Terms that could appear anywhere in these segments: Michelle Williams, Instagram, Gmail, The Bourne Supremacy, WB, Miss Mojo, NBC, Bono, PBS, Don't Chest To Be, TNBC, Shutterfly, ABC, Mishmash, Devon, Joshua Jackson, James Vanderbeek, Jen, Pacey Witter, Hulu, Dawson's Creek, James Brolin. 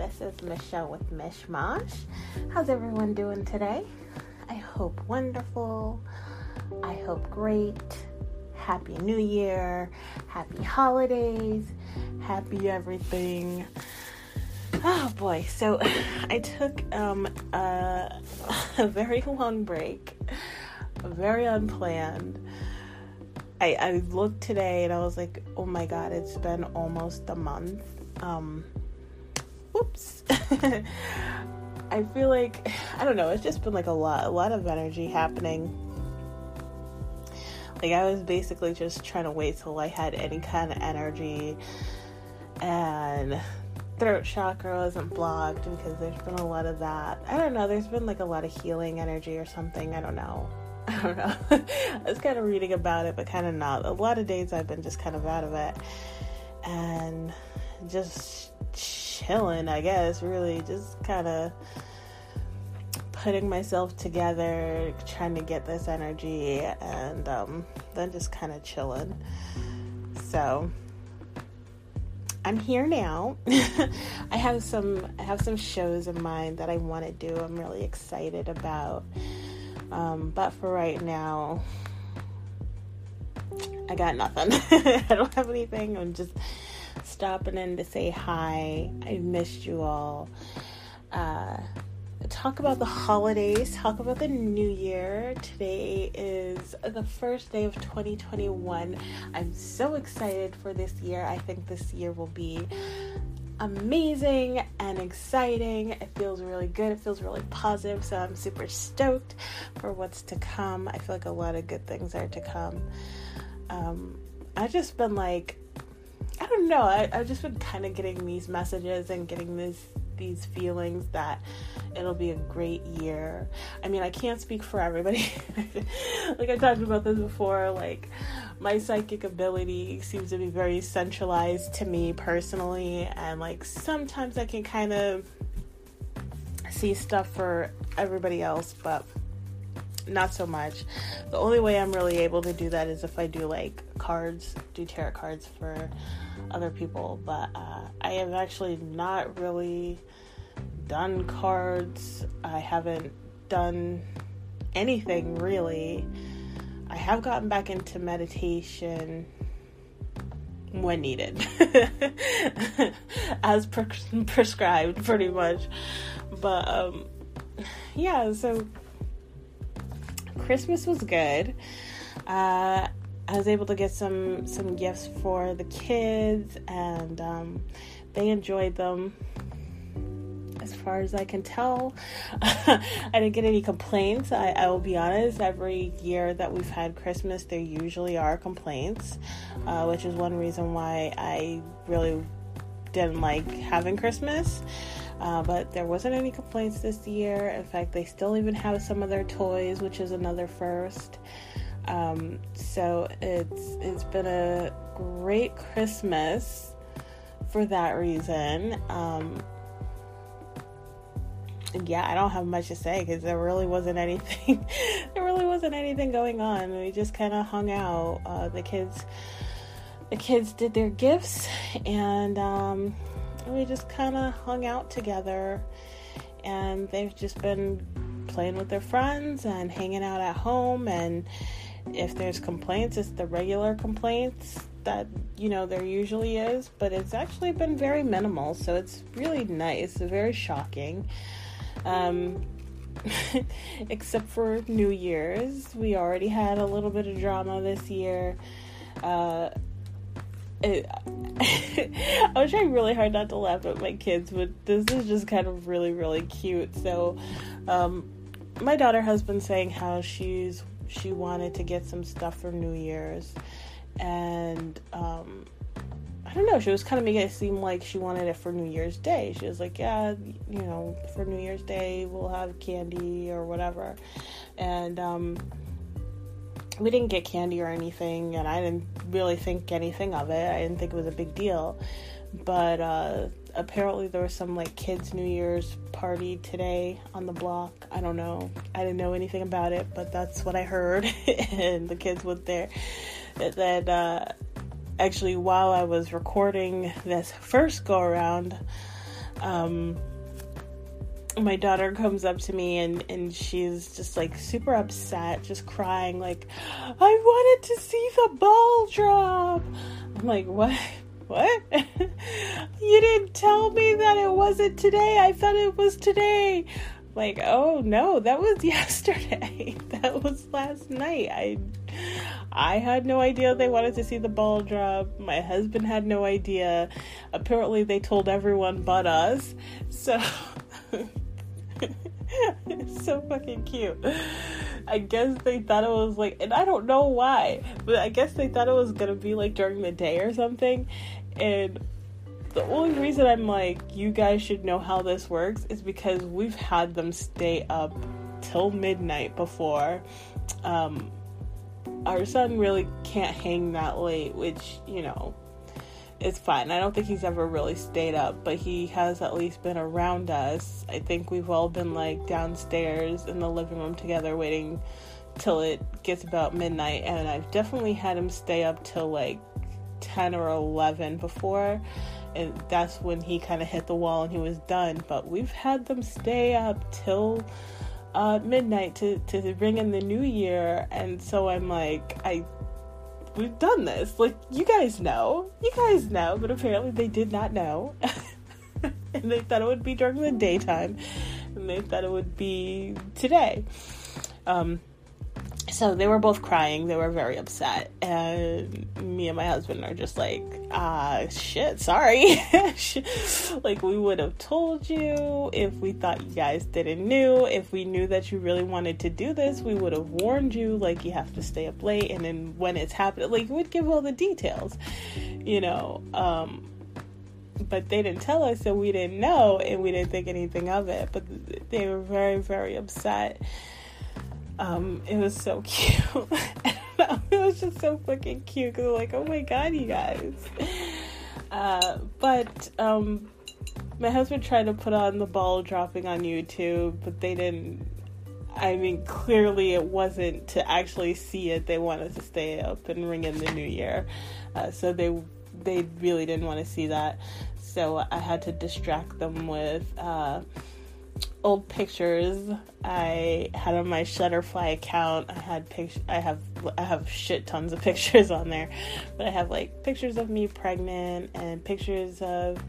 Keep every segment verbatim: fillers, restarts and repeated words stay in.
This is Michelle with Mishmash. How's everyone doing today? I hope wonderful. I hope great. Happy New Year. Happy holidays. Happy everything. Oh boy. So I took um, a, a very long break. Very unplanned. I, I looked today and I was like, oh my God, it's been almost a month. Um, whoops. I feel like, I don't know, it's just been like a lot, a lot of energy happening. Like I was basically just trying to wait till I had any kind of energy and throat chakra isn't blocked because there's been a lot of that. I don't know, there's been like a lot of healing energy or something, I don't know. I don't know. I was kind of reading about it, but kind of not. A lot of days I've been just kind of out of it and just chilling, I guess, really just kind of putting myself together, trying to get this energy, and um, then just kind of chilling. So I'm here now. I have some, I have some shows in mind that I want to do. I'm really excited about. Um, but for right now, I got nothing. I don't have anything. I'm just stopping in to say hi. I missed you all. Uh, talk about the holidays. Talk about the new year. Today is the first day of twenty twenty-one. I'm so excited for this year. I think this year will be amazing and exciting. It feels really good. It feels really positive. So I'm super stoked for what's to come. I feel like a lot of good things are to come. Um, I've just been like, I don't know. I, I've just been kind of getting these messages and getting these these feelings that it'll be a great year. I mean, I can't speak for everybody. Like I talked about this before, like my psychic ability seems to be very centralized to me personally, and like sometimes I can kind of see stuff for everybody else, but not so much. The only way I'm really able to do that is if I do like cards, do tarot cards for other people, but uh, I have actually not really done cards. I haven't done anything really. I have gotten back into meditation when needed, as per- prescribed pretty much, but um, yeah, so Christmas was good. Uh, I was able to get some, some gifts for the kids, and um, they enjoyed them. As far as I can tell, I didn't get any complaints. I, I will be honest, every year that we've had Christmas, there usually are complaints, uh, which is one reason why I really didn't like having Christmas. Uh, but there wasn't any complaints this year. In fact, they still even have some of their toys, which is another first. Um, so it's it's been a great Christmas for that reason. Um, yeah, I don't have much to say because there really wasn't anything. there really wasn't anything going on. We just kind of hung out. Uh, the kids, the kids did their gifts, and um, we just kind of hung out together. And they've just been playing with their friends and hanging out at home. And if there's complaints, it's the regular complaints that, you know, there usually is, but it's actually been very minimal. So it's really nice. It's very shocking. Um, except for New Year's, we already had a little bit of drama this year. Uh, it, I was trying really hard not to laugh at my kids, but this is just kind of really, really cute. So, um, my daughter has been saying how she's, she wanted to get some stuff for New Year's, and, um, I don't know, she was kind of making it seem like she wanted it for New Year's Day. She was like, yeah, you know, for New Year's Day, we'll have candy or whatever. And um, we didn't get candy or anything, and I didn't really think anything of it. I didn't think it was a big deal. But uh, apparently there was some, like, kids' New Year's party today on the block. I don't know. I didn't know anything about it, but that's what I heard. And the kids went there. And then... Uh, Actually, while I was recording this first go-around, um, my daughter comes up to me and, and she's just like super upset, just crying, like, I wanted to see the ball drop. I'm like, what? What? You didn't tell me that it wasn't today. I thought it was today. Like, oh no, that was yesterday. That was last night. I I had no idea they wanted to see the ball drop. My husband had no idea. Apparently they told everyone but us. So it's so fucking cute. I guess they thought it was like, and I don't know why, but I guess they thought it was gonna be like during the day or something. And the only reason I'm like, you guys should know how this works is because we've had them stay up till midnight before. Um, our son really can't hang that late, which, you know, is fine. I don't think he's ever really stayed up, but he has at least been around us. I think we've all been like downstairs in the living room together waiting till it gets about midnight, and I've definitely had him stay up till like ten or eleven before. And that's when he kind of hit the wall and he was done. But we've had them stay up till uh, midnight to, to bring in the new year. And so I'm like, I, we've done this. Like, you guys know. You guys know. But apparently they did not know. And they thought it would be during the daytime. And they thought it would be today. Um... So they were both crying. They were very upset. And me and my husband are just like, ah, uh, shit, sorry. Like, we would have told you if we thought you guys didn't knew. If we knew that you really wanted to do this, we would have warned you, like, you have to stay up late. And then when it's happening, like, we would give all the details, you know. Um, but they didn't tell us, so we didn't know, and we didn't think anything of it. But they were very, very upset. Um, it was so cute. It was just so fucking cute because, like, oh my god, you guys. Uh, but um, my husband tried to put on the ball dropping on YouTube, but they didn't. I mean, clearly it wasn't to actually see it. They wanted to stay up and ring in the new year, uh, so they they really didn't want to see that. So I had to distract them with. Uh, Old pictures I had on my Shutterfly account. I had pictures. I have. I have shit tons of pictures on there, but I have like pictures of me pregnant and pictures of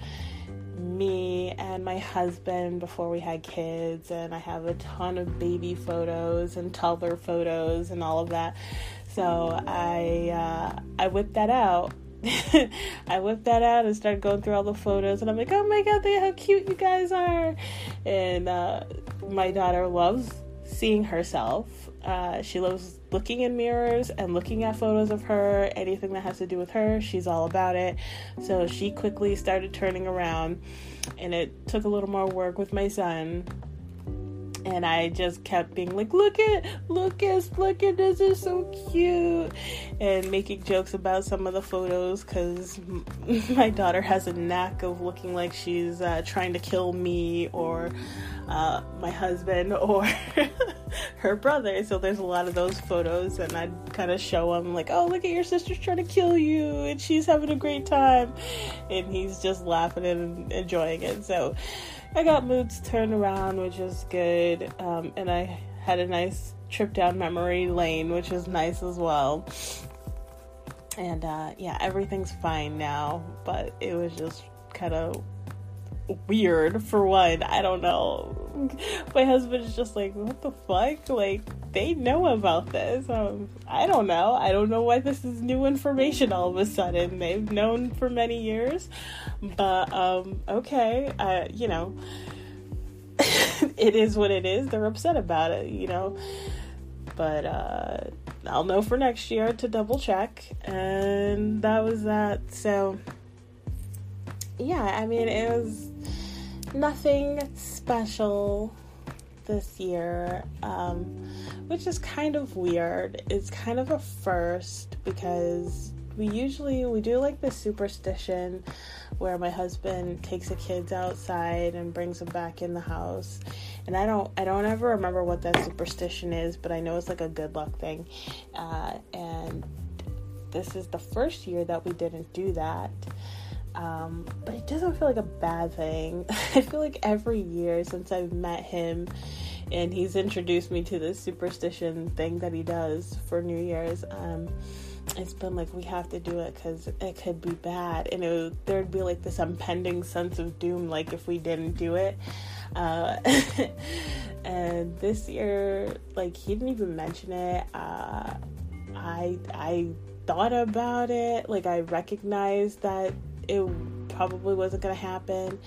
me and my husband before we had kids, and I have a ton of baby photos and toddler photos and all of that. So I uh, I whipped that out. I whipped that out and started going through all the photos, and I'm like, oh my god, look how cute you guys are. And uh, my daughter loves seeing herself. Uh, she loves looking in mirrors and looking at photos of her. Anything that has to do with her, she's all about it. So she quickly started turning around, and it took a little more work with my son. And I just kept being like, look at, look at, look at, this is so cute. And making jokes about some of the photos because my daughter has a knack of looking like she's uh, trying to kill me or uh, my husband or her brother. So there's a lot of those photos, and I'd kind of show him like, oh, look at your sister's trying to kill you and she's having a great time. And he's just laughing and enjoying it. So I got moods turned around, which is good, um, and I had a nice trip down memory lane, which is nice as well, and uh, yeah, everything's fine now, but it was just kind of weird for one. I don't know, my husband's just like, what the fuck, like, they know about this. Um, I don't know. I don't know why this is new information all of a sudden. They've known for many years. But, um, okay. Uh, you know, it is what it is. They're upset about it, you know. But uh, I'll know for next year to double check. And that was that. So, yeah, I mean, it was nothing special this year, um, which is kind of weird. It's kind of a first because we usually, we do like the superstition where my husband takes the kids outside and brings them back in the house. And I don't, I don't ever remember what that superstition is, but I know it's like a good luck thing. Uh, and this is the first year that we didn't do that. Um, but it doesn't feel like a bad thing. I feel like every year since I've met him and he's introduced me to this superstition thing that he does for New Year's, um, it's been like, we have to do it because it could be bad. And it would, there'd be like this impending sense of doom, like if we didn't do it. Uh, and this year, like, he didn't even mention it. Uh, I, I thought about it. Like, I recognized that it probably wasn't going to happen,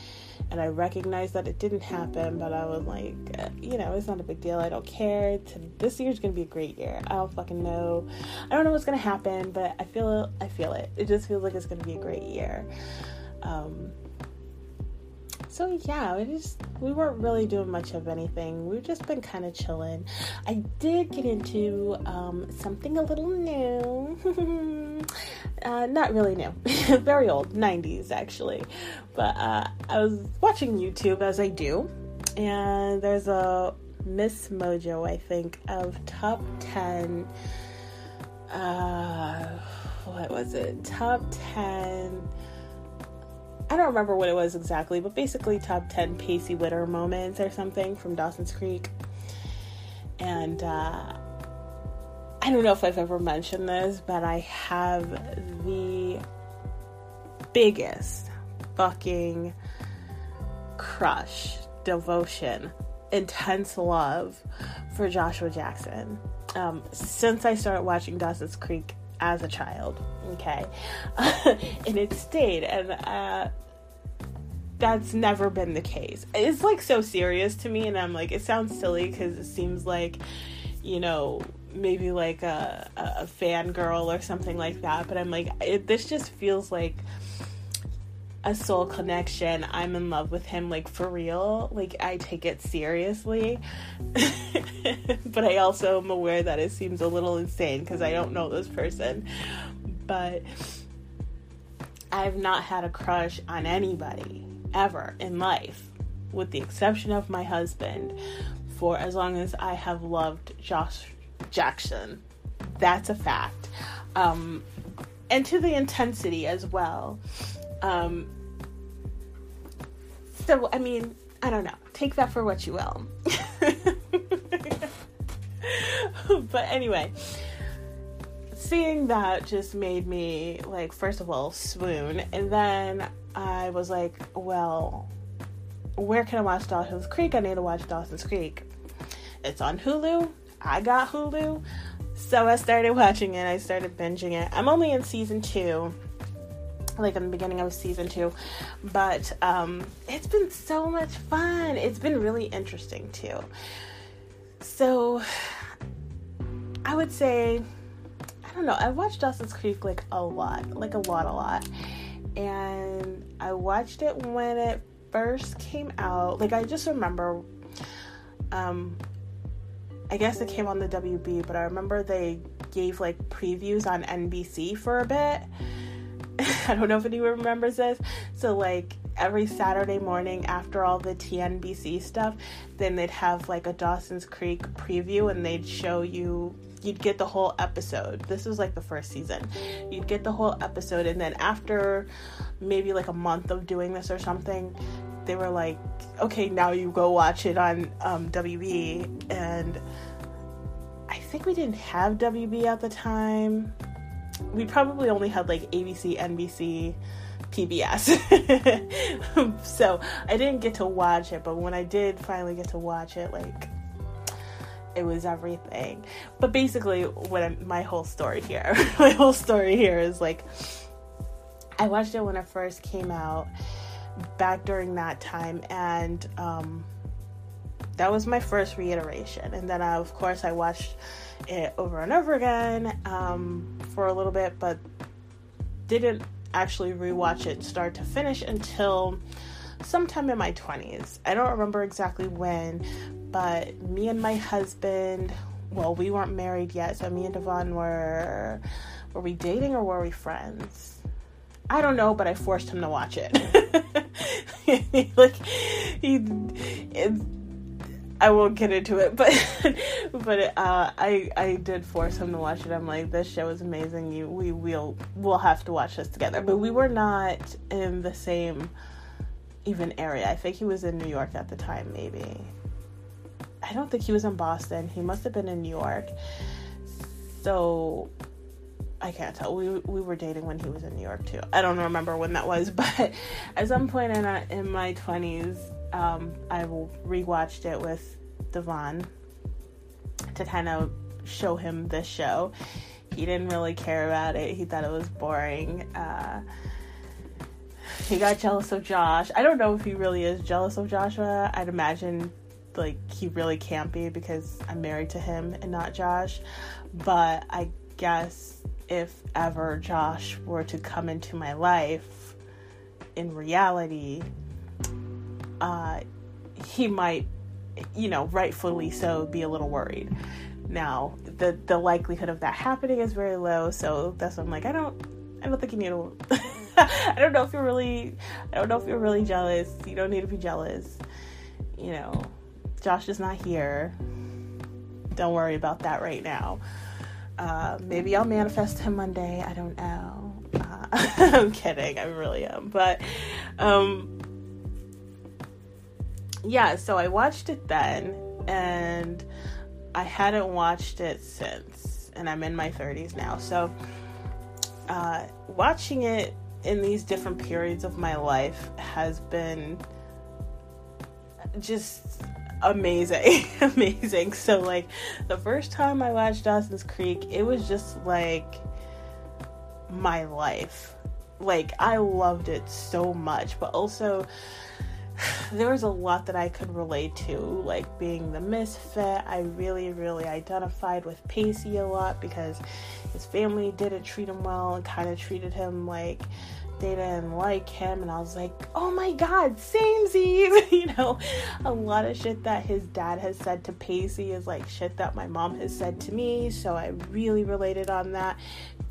and I recognized that it didn't happen, but I was like, you know, it's not a big deal, I don't care. This year's going to be a great year. I don't fucking know. I don't know what's going to happen, but I feel I feel it. It just feels like it's going to be a great year. Um, so yeah, we just, we weren't really doing much of anything. We've just been kind of chilling. I did get into um, something a little new. Uh, not really new, very old, nineties actually, but uh, I was watching YouTube as I do, and there's a Miss Mojo, I think, of top ten, uh, what was it, top ten, I don't remember what it was exactly, but basically top ten Pacey Witter moments or something from Dawson's Creek, and uh, I don't know if I've ever mentioned this, but I have the biggest fucking crush, devotion, intense love for Joshua Jackson um, since I started watching Dawson's Creek as a child, okay? And it stayed, and uh, that's never been the case. It's like so serious to me, and I'm like, it sounds silly because it seems like, you know, maybe like a, a fangirl or something like that, but I'm like, it, this just feels like a soul connection. I'm in love with him, like, for real. Like, I take it seriously, but I also am aware that it seems a little insane because I don't know this person, but I've not had a crush on anybody ever in life, with the exception of my husband, for as long as I have loved Josh Jackson. That's a fact. Um, and to the intensity as well. Um, so, I mean, I don't know. Take that for what you will. But anyway, seeing that just made me, like, first of all, swoon. And then I was like, well, where can I watch Dawson's Creek? I need to watch Dawson's Creek. It's on Hulu. I got Hulu, so I started watching it. I started binging it. I'm only in season two, like in the beginning of season two, but um, it's been so much fun. It's been really interesting too. So I would say, I don't know, I watched Dawson's Creek like a lot, like a lot, a lot, and I watched it when it first came out. Like, I just remember, um, I guess it came on the W B, but I remember they gave, like, previews on N B C for a bit. I don't know if anyone remembers this. So, like, every Saturday morning after all the T N B C stuff, then they'd have, like, a Dawson's Creek preview, and they'd show you, you'd get the whole episode. This was, like, the first season. You'd get the whole episode, and then after maybe, like, a month of doing this or something, they were like, okay, now you go watch it on um, W B, and I think we didn't have W B at the time. We probably only had like A B C, N B C, P B S, so I didn't get to watch it, but when I did finally get to watch it, like, it was everything. But basically, what I'm, my whole story here, my whole story here is like, I watched it when it first came out, back during that time, and um that was my first reiteration, and then I, of course I watched it over and over again um for a little bit, but didn't actually rewatch it start to finish until sometime in my twenties. I don't remember exactly when, but me and my husband, well, we weren't married yet, so me and Devon were were we dating or were we friends? I don't know, but I forced him to watch it. Like, he, it, I won't get into it, but but uh, I I did force him to watch it. I'm like, this show is amazing. You we will we'll have to watch this together. But we were not in the same even area. I think he was in New York at the time, maybe. I don't think he was in Boston. He must have been in New York. So I can't tell. We we were dating when he was in New York too. I don't remember when that was, but at some point in a, in my twenties, um, I rewatched it with Devon to kind of show him this show. He didn't really care about it. He thought it was boring. Uh, he got jealous of Josh. I don't know if he really is jealous of Joshua. I'd imagine like he really can't be because I'm married to him and not Josh. But I guess if ever Josh were to come into my life in reality, uh, he might, you know, rightfully so, be a little worried. Now, the the likelihood of that happening is very low, so that's why I'm like, I don't, I don't think you need to, I don't know if you're really, I don't know if you're really jealous. You don't need to be jealous. You know, Josh is not here. Don't worry about that right now. Uh, maybe I'll manifest him one day. I don't know. Uh, I'm kidding. I really am. But, um, yeah, so I watched it then, and I hadn't watched it since, and I'm in my thirties now. So, uh, watching it in these different periods of my life has been just amazing. amazing. So, like, the first time I watched Dawson's Creek, it was just, like, my life. Like, I loved it so much, but also there was a lot that I could relate to, like, being the misfit. I really, really identified with Pacey a lot because his family didn't treat him well and kind of treated him like they didn't like him, and I was like, oh my god, samesies. You know, a lot of shit that his dad has said to Pacey is like shit that my mom has said to me, so I really related on that,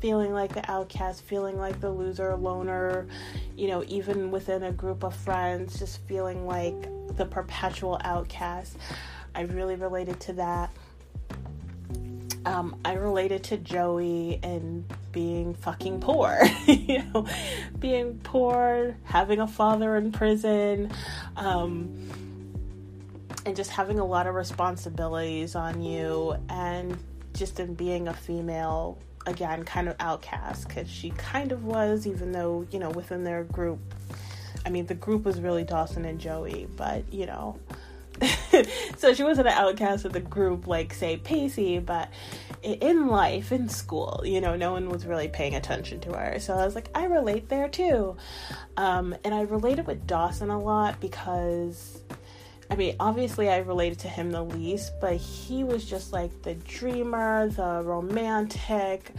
feeling like the outcast, feeling like the loser, loner, you know, even within a group of friends, just feeling like the perpetual outcast. I really related to that. Um, I related to Joey and being fucking poor, you know, being poor, having a father in prison, um, and just having a lot of responsibilities on you, and just in being a female, again, kind of outcast, because she kind of was, even though, you know, within their group, I mean, the group was really Dawson and Joey, but, you know, so she wasn't an outcast of the group like, say, Pacey, but in life, in school, you know, no one was really paying attention to her, so I was like, I relate there too. Um, and I related with Dawson a lot because, I mean, obviously I related to him the least, but he was just like the dreamer, the romantic,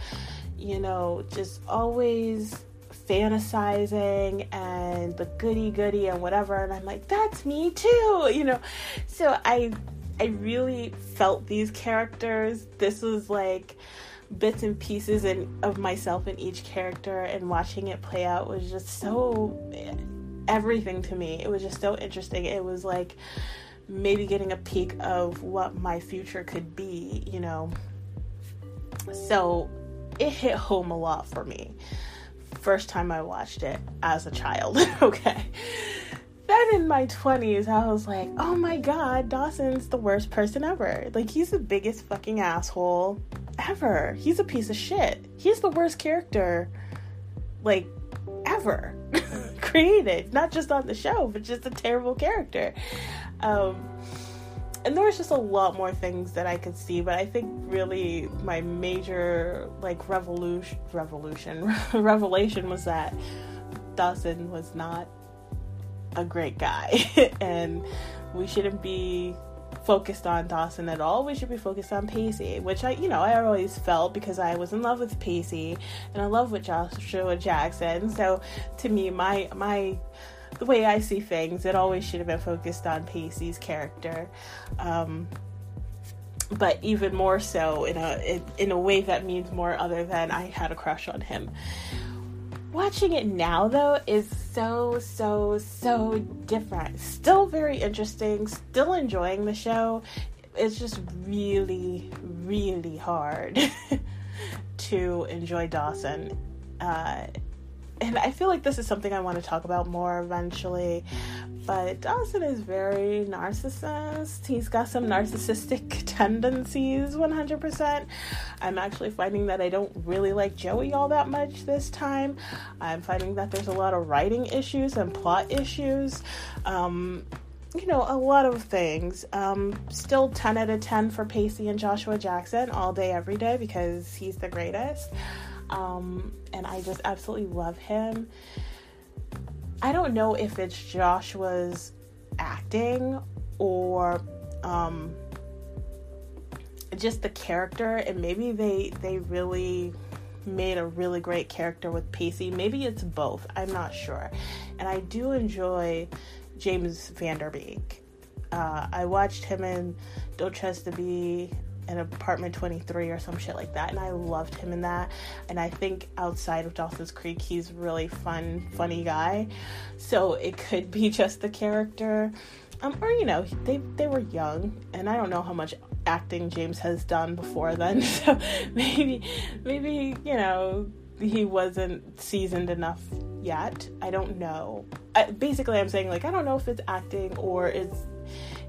you know, just always fantasizing and the goody-goody and whatever, and I'm like, that's me too, you know. So I I really felt these characters. This was like bits and pieces in, of myself in each character, and watching it play out was just so everything to me. It was just so interesting. It was like maybe getting a peek of what my future could be, you know. So it hit home a lot for me. First time I watched it as a child. Okay. Then in my twenties, I was like, oh my god, Dawson's the worst person ever. Like, he's the biggest fucking asshole ever. He's a piece of shit. He's the worst character, like, ever created. Not just on the show, but just a terrible character. Um, and there was just a lot more things that I could see, but I think really my major, like, revolution, revolution, revelation was that Dawson was not a great guy, and we shouldn't be focused on Dawson at all. We should be focused on Pacey, which I, you know, I always felt because I was in love with Pacey, and I love with Joshua Jackson, so to me, my, my, the way I see things, it always should have been focused on Pacey's character, um, but even more so in a in, in a way that means more other than I had a crush on him. watching it now, though, is so, so, so different. Still very interesting, still enjoying the show. It's just really, really hard to enjoy Dawson. Uh, and I feel like this is something I want to talk about more eventually. But Dawson is very narcissist. He's got some narcissistic tendencies, one hundred percent. I'm actually finding that I don't really like Joey all that much this time. I'm finding that there's a lot of writing issues and plot issues. Um, you know, a lot of things. Um, still ten out of ten for Pacey and Joshua Jackson all day, every day, because he's the greatest. Um, and I just absolutely love him. I don't know if it's Joshua's acting or um, just the character, and maybe they they really made a really great character with Pacey. Maybe it's both. I'm not sure. And I do enjoy James Vanderbeek. Uh, I watched him in Don't Chest To Be and Apartment twenty-three or some shit like that, and I loved him in that. And I think outside of Dawson's Creek, he's really fun, funny guy. So it could be just the character. Um, or, you know, they they were young, and I don't know how much acting James has done before then, so maybe, maybe, you know, he wasn't seasoned enough yet. I don't know. I, basically, I'm saying, like, I don't know if it's acting or it's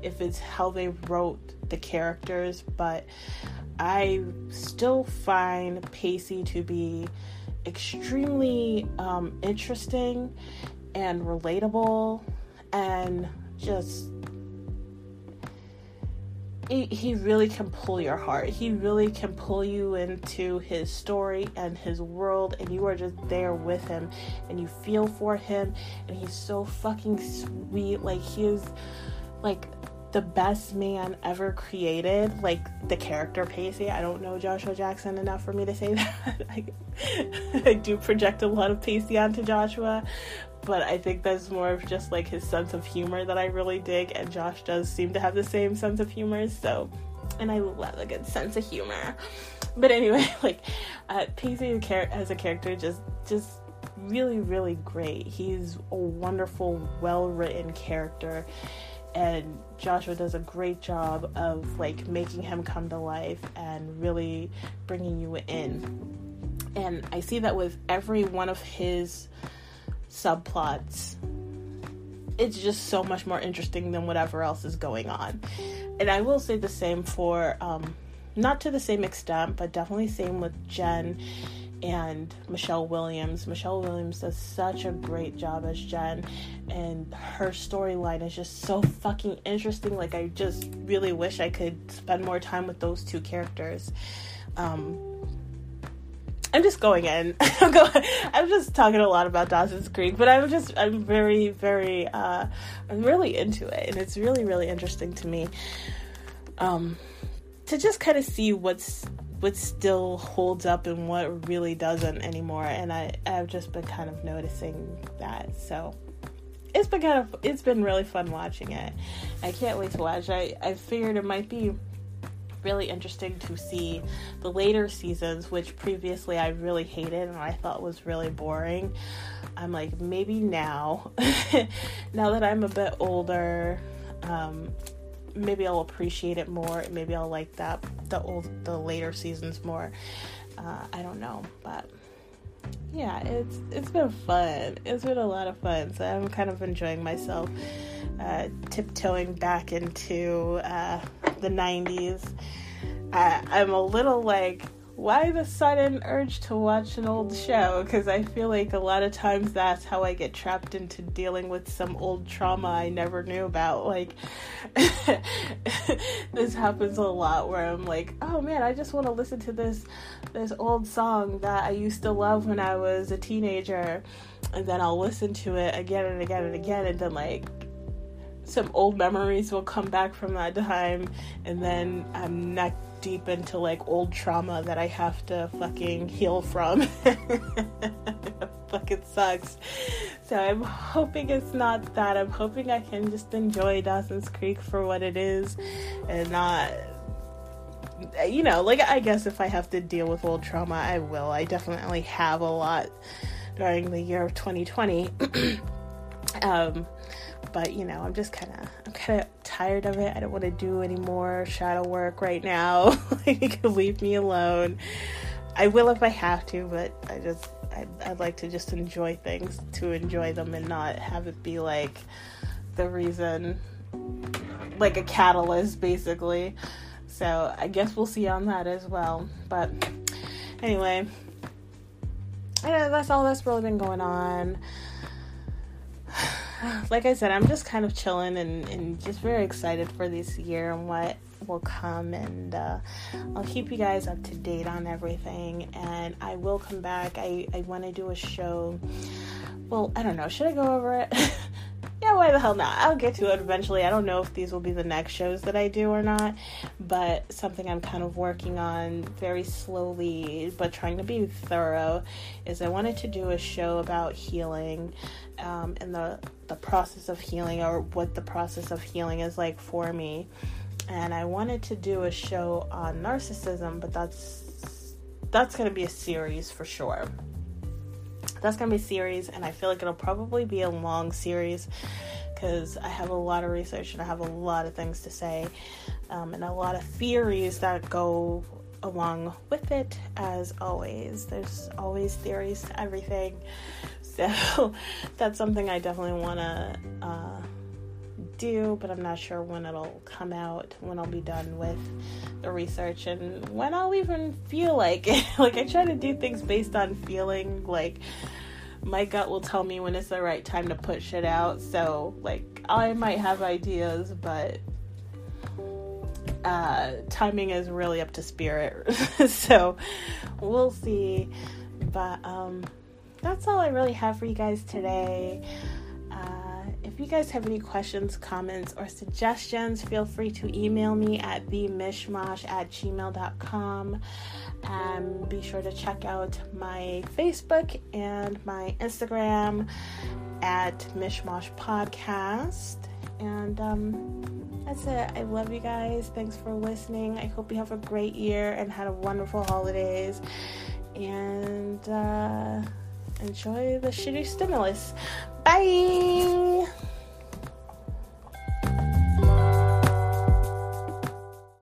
if it's how they wrote the characters, but I still find Pacey to be extremely um, interesting and relatable, and just he, he really can pull your heart. He really can pull you into his story and his world, and you are just there with him, and you feel for him, and he's so fucking sweet. Like, he is like the best man ever created, like the character Pacey. I don't know Joshua Jackson enough for me to say that. I, I do project a lot of Pacey onto Joshua, but I think that's more of just like his sense of humor that I really dig, and Josh does seem to have the same sense of humor, so, and I love a good sense of humor. But anyway, like, uh, Pacey as a character just, just really, really great. He's a wonderful, well-written character, and Joshua does a great job of, like, making him come to life and really bringing you in. And I see that with every one of his subplots. It's just so much more interesting than whatever else is going on. And I will say the same for, um, not to the same extent, but definitely same with Jen and Michelle Williams. Michelle Williams does such a great job as Jen, and her storyline is just so fucking interesting. Like, I just really wish I could spend more time with those two characters. Um, I'm just going in. I'm, going, I'm just talking a lot about Dawson's Creek, but I'm just, I'm very, very, uh, I'm really into it, and it's really, really interesting to me um, to just kind of see what's what still holds up and what really doesn't anymore. And I, I've just been kind of noticing that. So it's been kind of, it's been really fun watching it. I can't wait to watch. I, I figured it might be really interesting to see the later seasons, which previously I really hated and I thought was really boring. I'm like, maybe now, now that I'm a bit older, um, maybe I'll appreciate it more. Maybe I'll like that the old the later seasons more. Uh, I don't know, but yeah, it's it's been fun. It's been a lot of fun. So I'm kind of enjoying myself, uh, tiptoeing back into uh, the nineties. I, I'm a little like, why the sudden urge to watch an old show? Because I feel like a lot of times that's how I get trapped into dealing with some old trauma I never knew about. Like, this happens a lot where I'm like, oh man, I just want to listen to this this old song that I used to love when I was a teenager, and then I'll listen to it again and again and again, and then like some old memories will come back from that time, and then I'm not deep into like old trauma that I have to fucking heal from. It fucking sucks. So I'm hoping it's not that. I'm hoping I can just enjoy Dawson's Creek for what it is, and not, you know, like, I guess if I have to deal with old trauma, I will. I definitely have a lot during the year of twenty twenty. um, but you know, I'm just kind of, I'm kind of tired of it. I don't want to do any more shadow work right now. You can leave me alone. I will if I have to, but I just, I'd, I'd like to just enjoy things to enjoy them and not have it be like the reason, like a catalyst basically. So I guess we'll see on that as well. But anyway, I know that's all that's really been going on. Like I said, I'm just kind of chilling and, and just very excited for this year and what will come, and uh, I'll keep you guys up to date on everything, and I will come back. I, I want to do a show. Well, I don't know. Should I go over it? Yeah, why the hell not? I'll get to it eventually. I don't know if these will be the next shows that I do or not, but something I'm kind of working on very slowly, but trying to be thorough, is I wanted to do a show about healing, um, and the, the process of healing, or what the process of healing is like for me. And I wanted to do a show on narcissism, but that's, that's going to be a series for sure. That's going to be a series, and I feel like it'll probably be a long series because I have a lot of research and I have a lot of things to say, um, and a lot of theories that go along with it, as always. There's always theories to everything, so that's something I definitely want to uh, do, but I'm not sure when it'll come out, when I'll be done with the research, and when I'll even feel like it. Like, I try to do things based on feeling. Like, my gut will tell me when it's the right time to put shit out, so, like, I might have ideas, but uh, timing is really up to spirit, so we'll see. But, um, that's all I really have for you guys today. If you guys have any questions, comments, or suggestions, feel free to email me at the mishmash at gmail dot com. And be sure to check out my Facebook and my Instagram at Mishmash Podcast. And um, that's it. I love you guys. Thanks for listening. I hope you have a great year and had a wonderful holidays. And uh, enjoy the shitty stimulus. Bye!